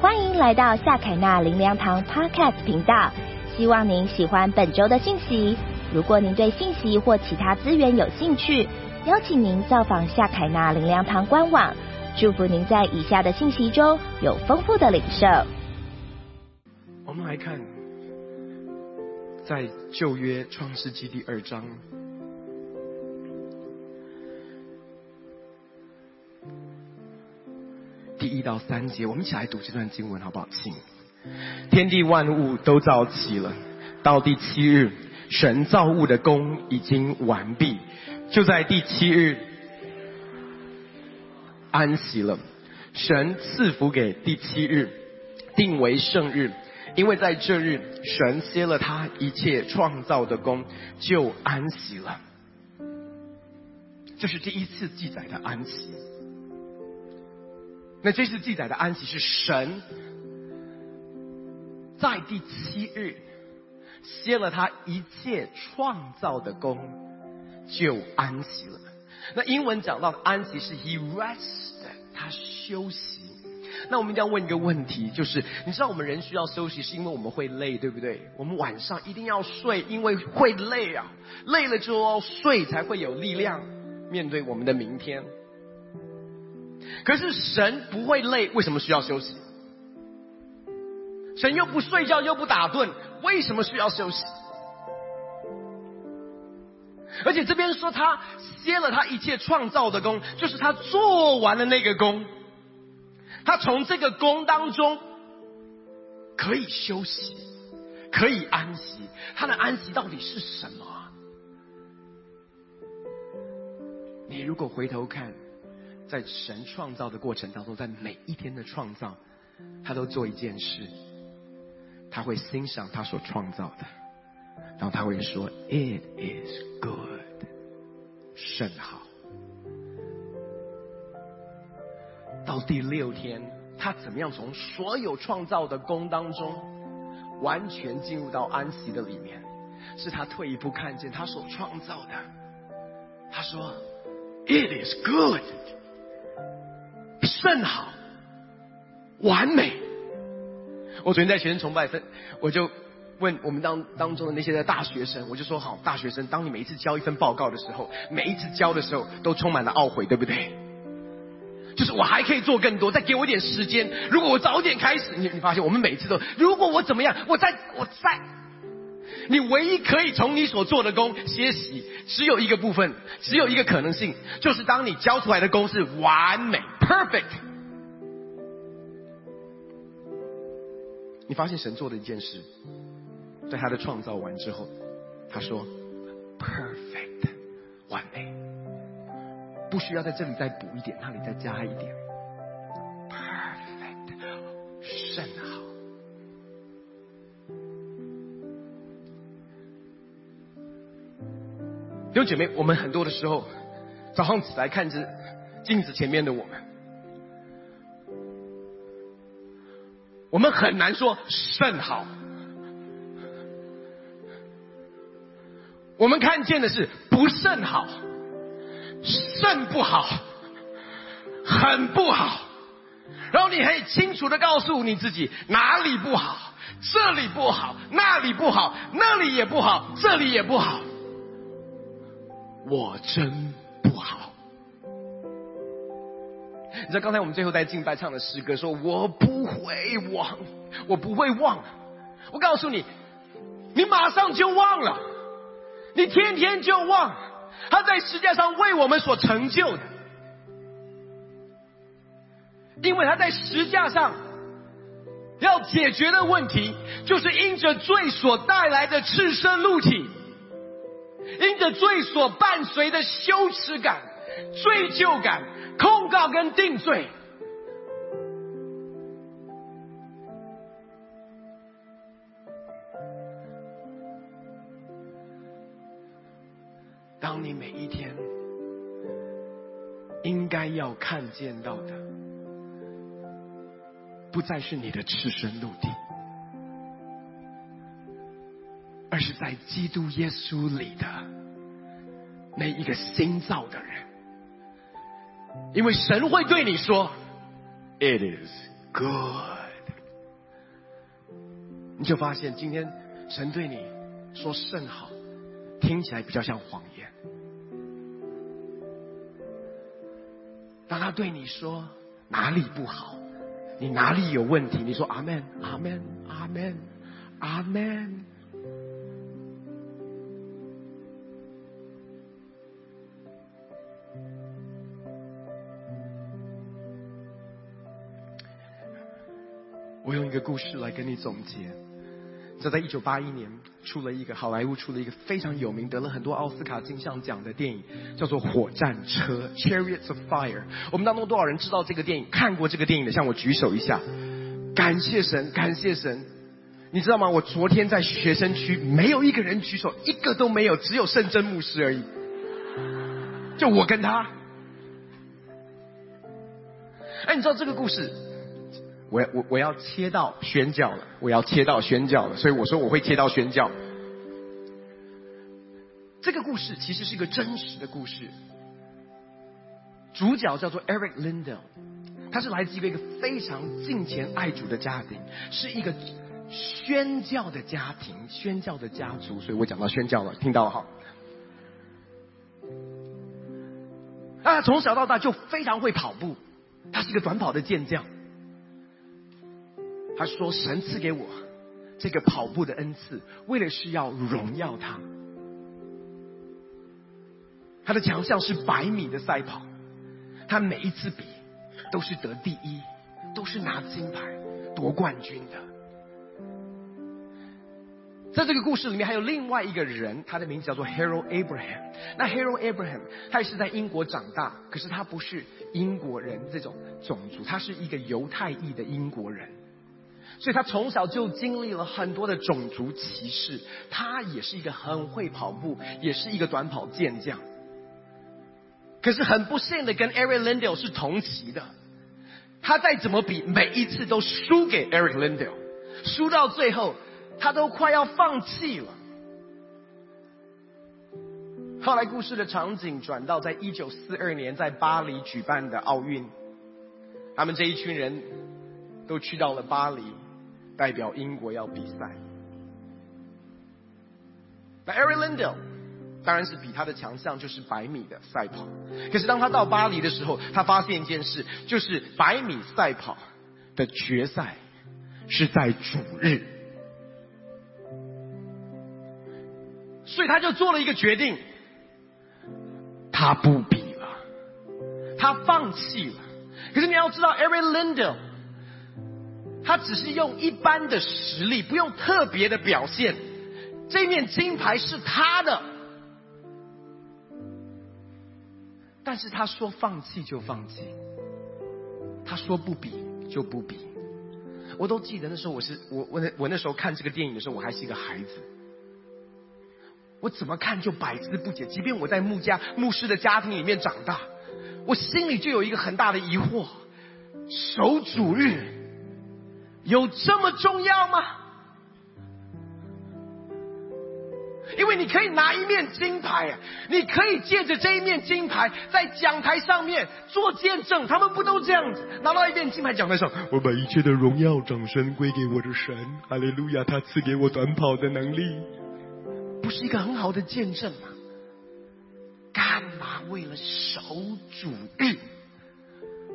欢迎来到夏凯纳林良堂 Podcast 频道，希望您喜欢本周的信息。如果您对信息或其他资源有兴趣，邀请您造访夏凯纳林良堂官网。祝福您在以下的信息中有丰富的领受。我们来看在旧约创世纪第二章，第1到3节，我们一起来读这段经文好不好？请。天地万物都造齐了，到第7日，神造物的功已经完毕，就在第7日安息了。神赐福给第7日，定为圣日，因为在这日神歇了他一切创造的功，就安息了。这是第一次记载的安息。那这次记载的安息是神在第7日歇了他一切创造的功，就安息了。那英文讲到的安息是 He rested， 他休息。那我们一定要问一个问题，就是你知道我们人需要休息是因为我们会累，对不对？我们晚上一定要睡，因为会累啊，累了之后睡才会有力量面对我们的明天。可是神不会累，为什么需要休息？神又不睡觉又不打盹，为什么需要休息？而且这边说他歇了他一切创造的功，就是他做完了那个功，他从这个功当中可以休息，可以安息。他的安息到底是什么？你如果回头看，在神创造的过程当中，在每一天的创造，他都做一件事，他会欣赏他所创造的，然后他会说 It is good， 甚好。到第6天，他怎么样从所有创造的功当中完全进入到安息的里面？是他退一步看见他所创造的，他说 It is good， 甚好，完美。我昨天在学生崇拜分，我就问我们当中的那些大学生，我就说好，大学生，当你每一次交一份报告的时候，每一次交的时候都充满了懊悔，对不对？就是我还可以做更多，再给我一点时间，如果我早点开始，你发现我们每次都，如果我怎么样，我再，你唯一可以从你所做的功歇息，只有一个部分，只有一个可能性，就是当你交出来的功是完美 perfect。 你发现神做的一件事，在他的创造完之后，他说 perfect， 完美，不需要在这里再补一点，那里再加一点， perfect， 甚好。弟兄姐妹，我们很多的时候早上起来看着镜子前面的我们，我们很难说甚好，我们看见的是不甚好，甚不好，很不好。然后你可以清楚地告诉你自己哪里不好，这里不好，那里不好，那里也不好，这里也不好，我真不好。你知道刚才我们最后在敬拜唱的诗歌说我不会忘，我不会忘。我告诉你，你马上就忘了，你天天就忘他在世界上为我们所成就的，因为他在十字架上要解决的问题，就是因着罪所带来的赤身露体，因着罪所伴随的羞耻感、罪疚感、控告跟定罪。当你每一天应该要看见到的，不再是你的赤身露体，而是在基督耶稣里的那一个新造的人。因为神会对你说 It is good，你就发现今天神对你说甚好，听起来比较像谎言。当他对你说哪里不好，你哪里有问题，你说阿们阿们阿们阿们，我用一个故事来跟你总结。这在1981年好莱坞出了一个非常有名，得了很多奥斯卡金像奖的电影，叫做火战车 Chariots of Fire。 我们当中多少人知道这个电影，看过这个电影的向我举手一下。感谢神，感谢神。你知道吗，我昨天在学生区没有一个人举手，一个都没有，只有圣真牧师而已，就我跟他。哎，你知道这个故事，我要切到宣教了，所以我说我会切到宣教。这个故事其实是一个真实的故事，主角叫做 Eric Liddell， 他是来自一个非常敬虔爱主的家庭，是一个宣教的家庭，宣教的家族，所以我讲到宣教了，听到哈。他从小到大就非常会跑步，他是一个短跑的健将。他说神赐给我这个跑步的恩赐，为了是要荣耀他。他的强项是100米的赛跑，他每一次比都是得第一，都是拿金牌夺冠军的。在这个故事里面还有另外一个人，他的名字叫做 Harold Abraham。 那 Harold Abraham 他也是在英国长大，可是他不是英国人这种种族，他是一个犹太裔的英国人，所以他从小就经历了很多的种族歧视。他也是一个很会跑步，也是一个短跑健将，可是很不幸的跟 Eric Liddell 是同期的。他再怎么比，每一次都输给 Eric Liddell， 输到最后他都快要放弃了。后来故事的场景转到在1942年在巴黎举办的奥运，他们这一群人都去到了巴黎，代表英国要比赛。那 Eric Liddell 当然是比他的强项就是100米的赛跑，可是当他到巴黎的时候，他发现一件事，就是100米赛跑的决赛是在主日。所以他就做了一个决定，他不比了，他放弃了。可是你要知道 Eric Liddell 他只是用一般的实力，不用特别的表现，这面金牌是他的。但是他说放弃就放弃，他说不比就不比。我都记得那时候我那时候看这个电影的时候，我还是一个孩子，我怎么看就百思不解。即便我在牧师的家庭里面长大，我心里就有一个很大的疑惑，守主日有这么重要吗？因为你可以拿一面金牌，你可以借着这一面金牌在讲台上面做见证。他们不都这样子，拿到一面金牌，讲台上我把一切的荣耀掌声归给我的神，哈利路亚，他赐给我短跑的能力，不是一个很好的见证吗？干嘛为了守主日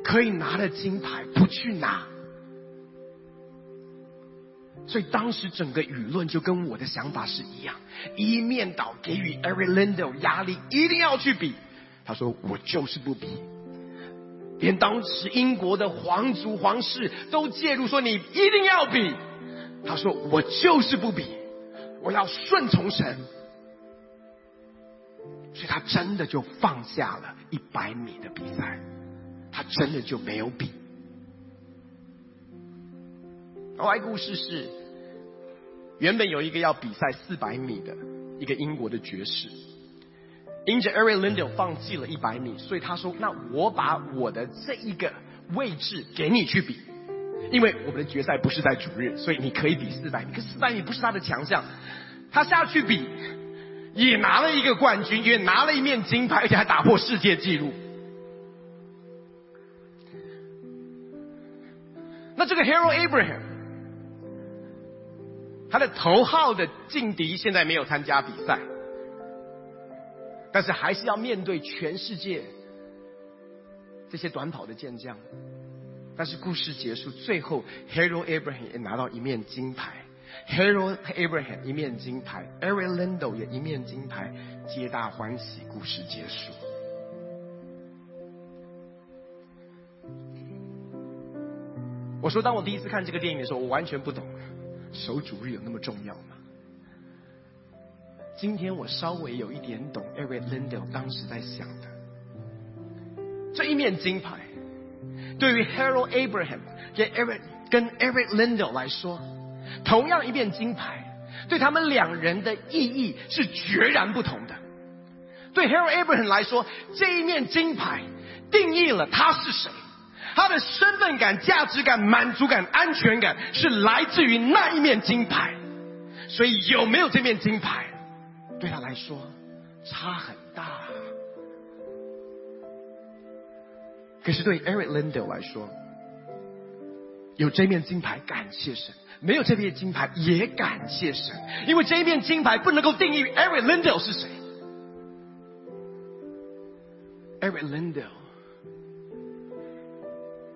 可以拿的金牌不去拿？所以当时整个舆论就跟我的想法是一样，一面倒给予 Eric Liddell 压力，一定要去比。他说我就是不比，连当时英国的皇族皇室都介入说你一定要比。他说我就是不比，我要顺从神。所以他真的就放下了100米的比赛，他真的就没有比。后来故事是，原本有一个要比赛400米的一个英国的爵士，因着 Eric Liddell 放弃了100米，所以他说那我把我的这一个位置给你去比，因为我们的决赛不是在主日，所以你可以比400米。可是400米不是他的强项，他下去比也拿了一个冠军，也拿了一面金牌，而且还打破世界纪录。那这个 Harold Abraham 他的头号的劲敌现在没有参加比赛，但是还是要面对全世界这些短跑的健将。但是故事结束，最后 Harold Abraham 也拿到一面金牌，Harold Abraham 一面金牌， Eric Liddell 也一面金牌，皆大欢喜，故事结束。我说当我第一次看这个电影的时候，我完全不懂守主日有那么重要吗？今天我稍微有一点懂 Eric Liddell 当时在想的。这一面金牌对于 Harold Abraham 跟 Eric Liddell 来说，同样一面金牌对他们两人的意义是决然不同的。对 Harold Abraham 来说，这一面金牌定义了他是谁，他的身份感、价值感、满足感、安全感是来自于那一面金牌，所以有没有这面金牌对他来说差很大。可是对 Eric Liddell 来说，有这面金牌感谢神，没有这面金牌也感谢神，因为这一面金牌不能够定义 Eric Liddell 是谁。 Eric Liddell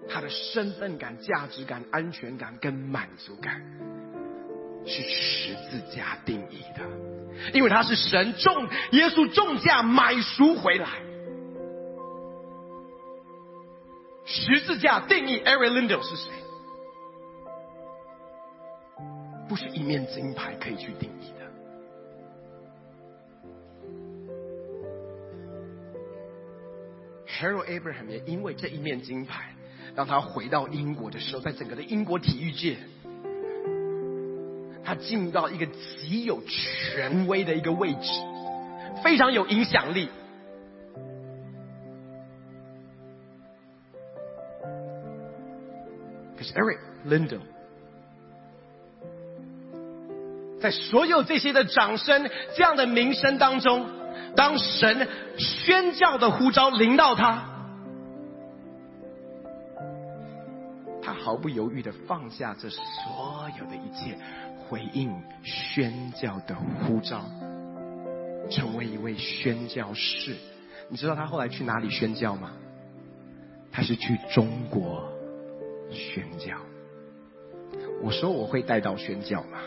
他的身份感、价值感、安全感跟满足感是十字架定义的，因为他是神耶稣重价买赎回来。十字架定义 Eric Liddell 是谁，不是一面金牌可以去定义的。Harold Abraham 也因为这一面金牌，当他回到英国的时候，在整个的英国体育界，他进入到一个极有权威的一个位置，非常有影响力。可是 Eric Liddell在所有这些的掌声、这样的名声当中，当神宣教的呼召临到他，他毫不犹豫地放下这所有的一切，回应宣教的呼召，成为一位宣教士。你知道他后来去哪里宣教吗？他是去中国宣教。我说我会带到宣教吗？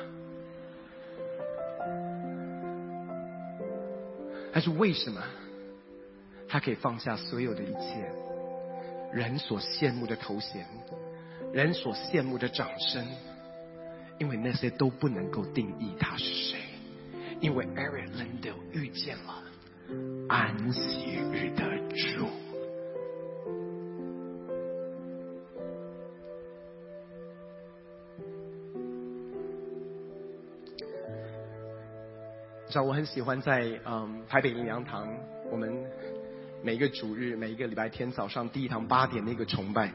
但是为什么他可以放下所有的一切，人所羡慕的头衔，人所羡慕的掌声？因为那些都不能够定义他是谁，因为 Eric Liddell 遇见了安息日的主。我很喜欢在台北灵粮堂，我们每个主日、每一个礼拜天早上第一堂8点那个崇拜，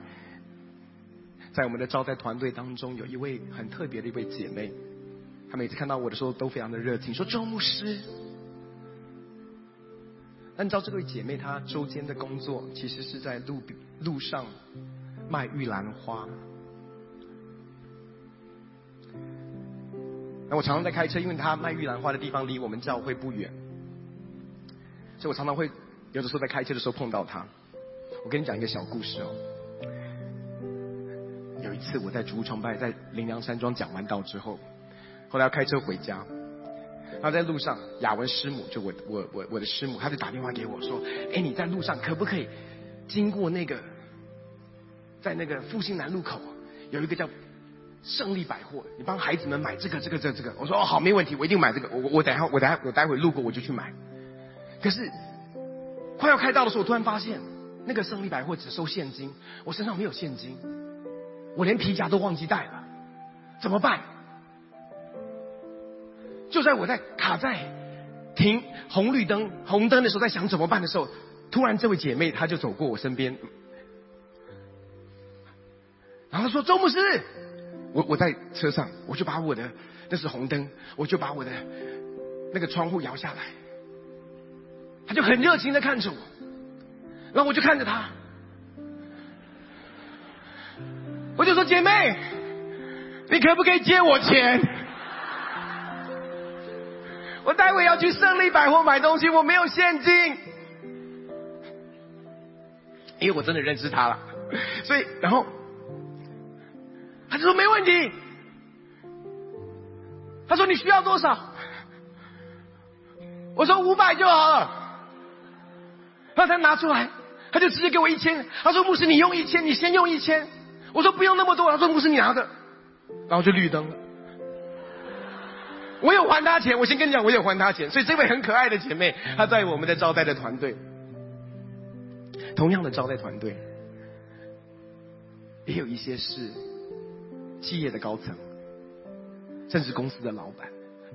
在我们的招待团队当中有一位很特别的一位姐妹，她每次看到我的时候都非常的热情，说周牧师。按照这位姐妹她周间的工作其实是在路上卖玉兰花。那我常常在开车，因为他卖玉兰花的地方离我们教会不远，所以我常常会有的时候在开车的时候碰到他。我跟你讲一个小故事哦。有一次我在主日崇拜在灵粮山庄讲完道之后，后来要开车回家，然后在路上雅文师母，就我的师母，她就打电话给我说：“哎，你在路上可不可以经过那个，在那个复兴南路口有一个叫胜利百货，你帮孩子们买这个。”我说：“哦，好，没问题，我一定买这个。我待会路过我就去买。”可是快要开到的时候，我突然发现那个胜利百货只收现金，我身上没有现金，我连皮夹都忘记带了，怎么办？就在我在卡在停红灯的时候，在想怎么办的时候，突然这位姐妹她就走过我身边，然后她说：“周牧师。”我在车上，我就把我的，那是红灯，我就把我的那个窗户摇下来。他就很热情地看着我，然后我就看着他，我就说：“姐妹，你可不可以借我钱？”我待会要去胜利百货买东西，我没有现金。因为我真的认识他了，所以然后他就说没问题，他说你需要多少？我说500就好了。然后他拿出来，他就直接给我1000，他说牧师你用1000，你先用1000。我说不用那么多，他说牧师你拿着。然后就绿灯了。我有还他钱，我先跟你讲，我有还他钱。所以这位很可爱的姐妹，她在我们的招待的团队，同样的招待团队，也有一些是企业的高层，甚至公司的老板，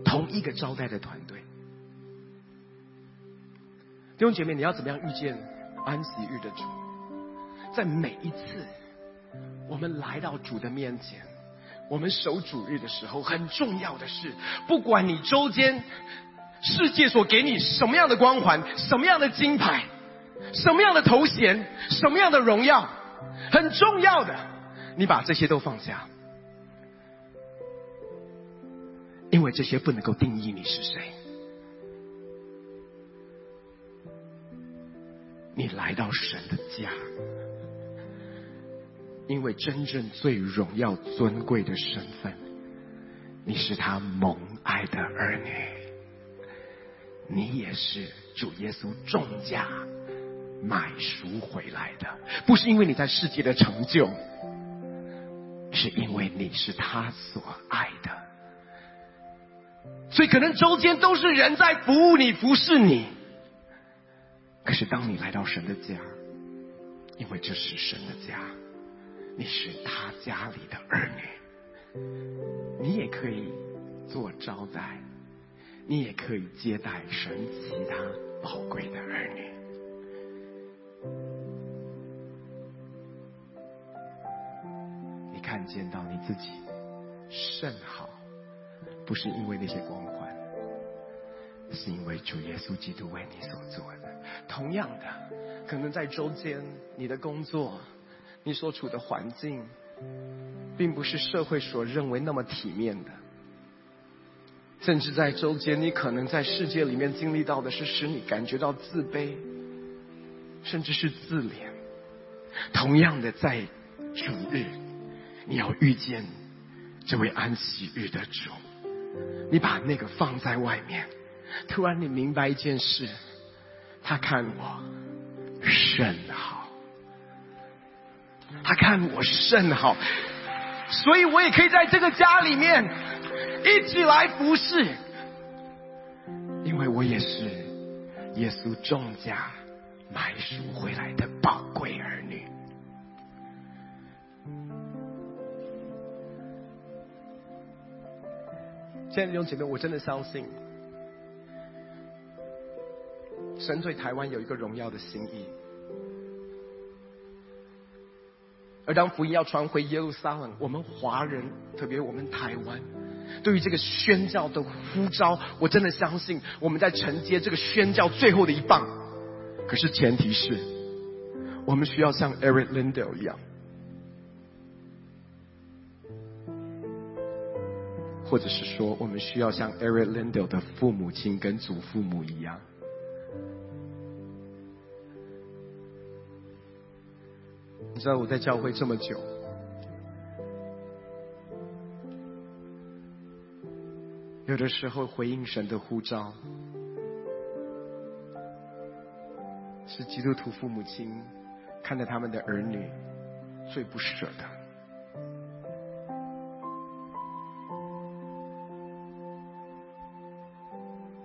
同一个招待的团队。弟兄姐妹，你要怎么样遇见安息日的主？在每一次我们来到主的面前，我们守主日的时候，很重要的是，不管你周间世界所给你什么样的光环、什么样的金牌、什么样的头衔、什么样的荣耀，很重要的，你把这些都放下，因为这些不能够定义你是谁。你来到神的家，因为真正最荣耀尊贵的身份，你是他蒙爱的儿女，你也是主耶稣重价买赎回来的。不是因为你在世界的成就，是因为你是他所爱的。所以可能周间都是人在服务你、服侍你，可是当你来到神的家，因为这是神的家，你是他家里的儿女，你也可以做招待，你也可以接待神其他宝贵的儿女。你看见到你自己甚好，不是因为那些光环，是因为主耶稣基督为你所做的。同样的，可能在周间你的工作，你所处的环境，并不是社会所认为那么体面的，甚至在周间你可能在世界里面经历到的是使你感觉到自卑，甚至是自怜。同样的，在主日你要遇见这位安息日的主，你把那个放在外面，突然你明白一件事，他看我甚好，他看我甚好，所以我也可以在这个家里面一起来服侍，因为我也是耶稣重价买赎回来的宝贵儿女。亲爱的弟兄姐妹，我真的相信神对台湾有一个荣耀的心意，而当福音要传回耶路撒冷，我们华人，特别我们台湾，对于这个宣教的呼召，我真的相信我们在承接这个宣教最后的一棒。可是前提是，我们需要像 Eric Liddell 一样，或者是说，我们需要像 Eric Liddell 的父母亲跟祖父母一样，你知道我在教会这么久，有的时候回应神的呼召，是基督徒父母亲看着他们的儿女最不舍的。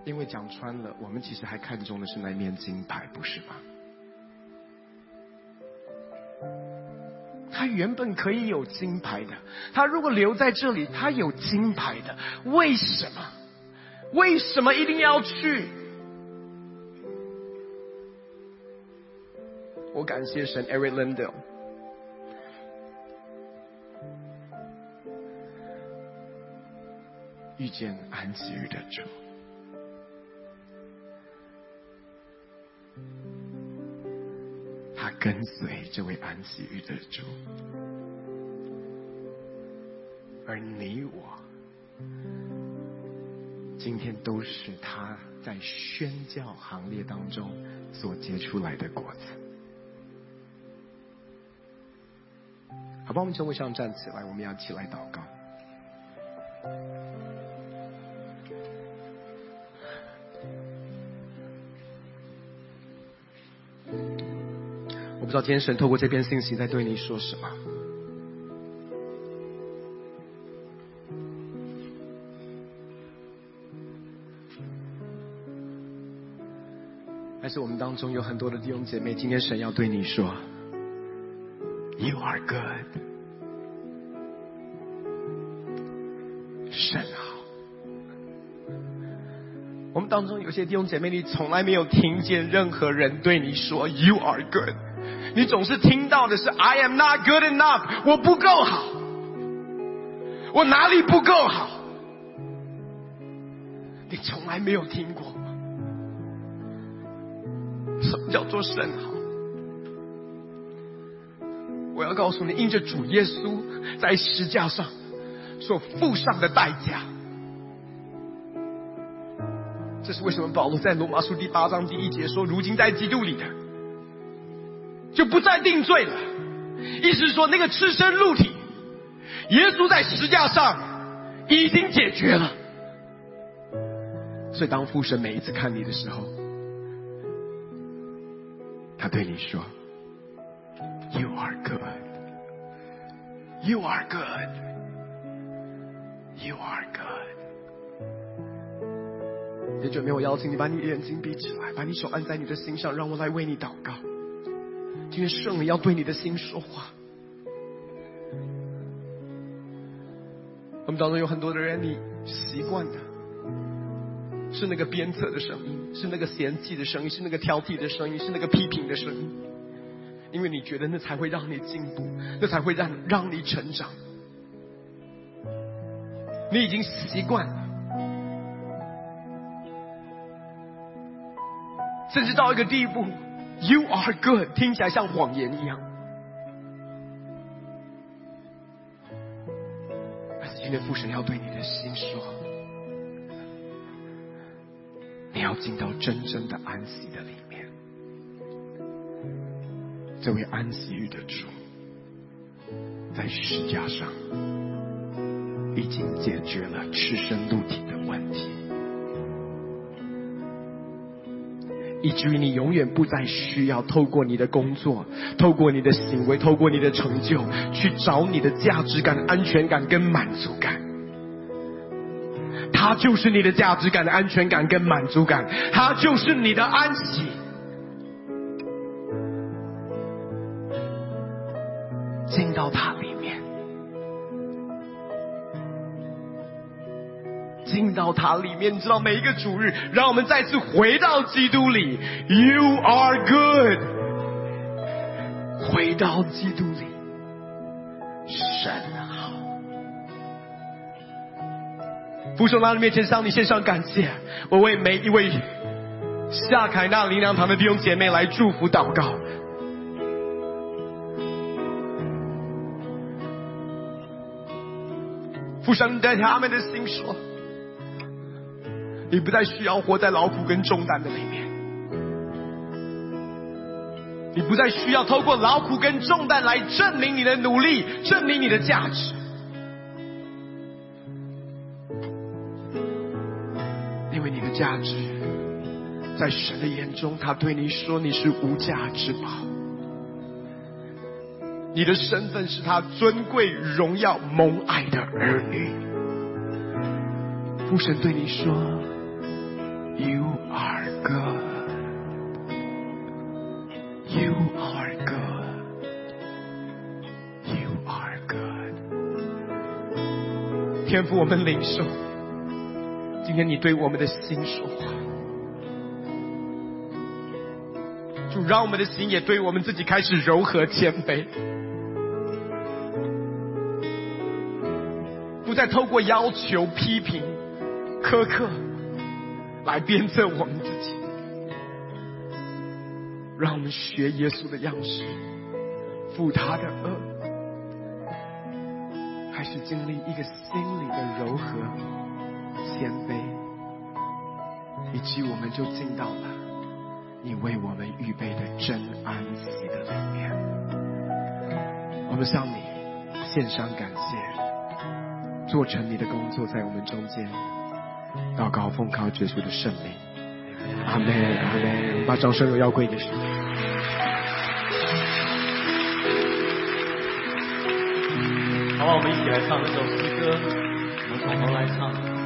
因为讲穿了，我们其实还看重的是那面金牌，不是吗？他原本可以有金牌的，他如果留在这里，他有金牌的，为什么？为什么一定要去？我感谢神 Eric Liddell， 遇见安息日的主，跟随这位安息日的主，而你我今天都是他在宣教行列当中所结出来的果子。好吧，我们从位上站起来，我们要起来祷告。我不知道今天神透过这篇信息在对你说什么，但是我们当中有很多的弟兄姐妹，今天神要对你说 You are good， 神好。我们当中有些弟兄姐妹，你从来没有听见任何人对你说 You are good， 你总是听到的是 I am not good enough， 我不够好，我哪里不够好，你从来没有听过什么叫做神好。我要告诉你，因着主耶稣在十架上所付上的代价，这是为什么保罗在罗马书8:1说，如今在基督里的就不再定罪了，意思是说那个赤身露体耶稣在十架上已经解决了。所以当父神每一次看你的时候，他对你说 You are good， You are good， You are good。 也准备我邀请你把你眼睛闭起来，把你手按在你的心上，让我来为你祷告。今天圣灵要对你的心说话。我们当中有很多的人，你习惯的是那个鞭策的声音，是那个嫌弃的声音，是那个挑剔的声音，是那个批评的声音，因为你觉得那才会让你进步，那才会让你成长。你已经习惯了，甚至到一个地步 You are good 听起来像谎言一样。但是今天父神要对你的心说，你要进到真正的安息的里面。这位安息日的主在十架上已经解决了赤身露体的问题，以至于你永远不再需要透过你的工作，透过你的行为，透过你的成就去找你的价值感、安全感跟满足感。它就是你的价值感、安全感跟满足感，它就是你的安息。进到它里面，进到它里面。你知道每一个主日，让我们再次回到基督里 You are good， 回到基督里，神啊，父神，到你面前向你献上感谢。我为每一位夏凯纳灵粮堂的弟兄姐妹来祝福祷告。父神对他们的心说，你不再需要活在劳苦跟重担的里面，你不再需要透过劳苦跟重担来证明你的努力，证明你的价值。价值在神的眼中，他对你说你是无价之宝，你的身份是他尊贵荣耀蒙爱的儿女。父神对你说 You are good， You are good， You are good。 天父，我们领受今天你对我们的心说话，主，让我们的心也对我们自己开始柔和谦卑，不再透过要求、批评、苛刻来鞭策我们自己，让我们学耶稣的样式，负他的恶，还是经历一个心里的柔和谦卑。以及我们就进到了你为我们预备的真安息的里面。我们向你献上感谢，做成你的工作在我们中间。祷告奉靠耶稣的圣名，阿们，阿们。把掌声荣耀归给神。好，我们一起来唱这首诗歌，我们从头来唱。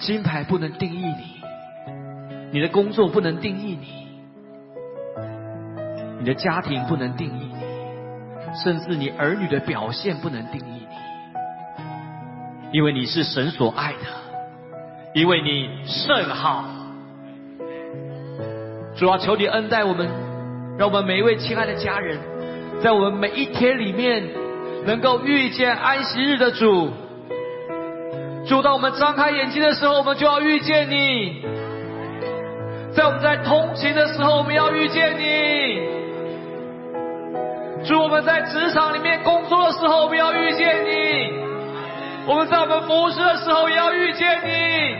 金牌不能定义你，你的工作不能定义你，你的家庭不能定义你，甚至你儿女的表现不能定义你，因为你是神所爱的，因为你甚好。主啊，求你恩待我们，让我们每一位亲爱的家人，在我们每一天里面能够遇见安息日的主。主，当我们张开眼睛的时候，我们就要遇见你；在我们在通勤的时候，我们要遇见你；主，我们在职场里面工作的时候，我们要遇见你；我们在我们服侍的时候，也要遇见你。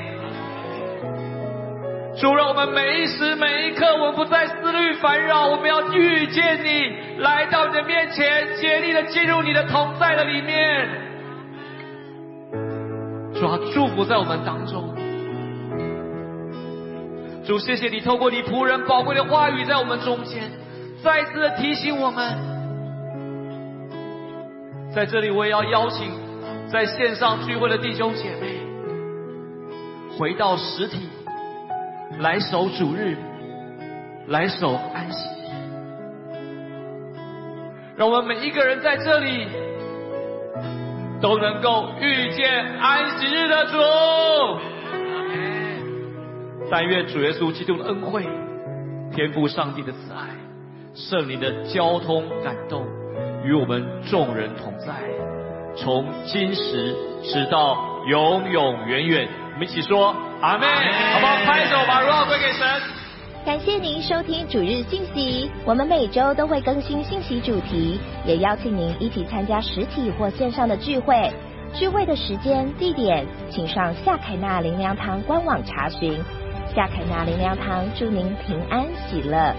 主，让我们每一时每一刻，我们不再思虑烦扰，我们要遇见你，来到你的面前，竭力的进入你的同在的里面。主啊，祝福在我们当中。主，谢谢你透过你仆人宝贵的话语在我们中间，再一次的提醒我们。在这里我也要邀请在线上聚会的弟兄姐妹回到实体，来守主日，来守安息。让我们每一个人在这里都能够遇见安息日的主。但愿主耶稣基督的恩惠、天父上帝的慈爱、圣灵的交通感动与我们众人同在，从今时直到永永远远。我们一起说阿们，好不好？拍手把荣耀归给神。感谢您收听主日信息，我们每周都会更新信息主题，也邀请您一起参加实体或线上的聚会。聚会的时间、地点，请上夏凯纳灵粮堂官网查询。夏凯纳灵粮堂祝您平安喜乐。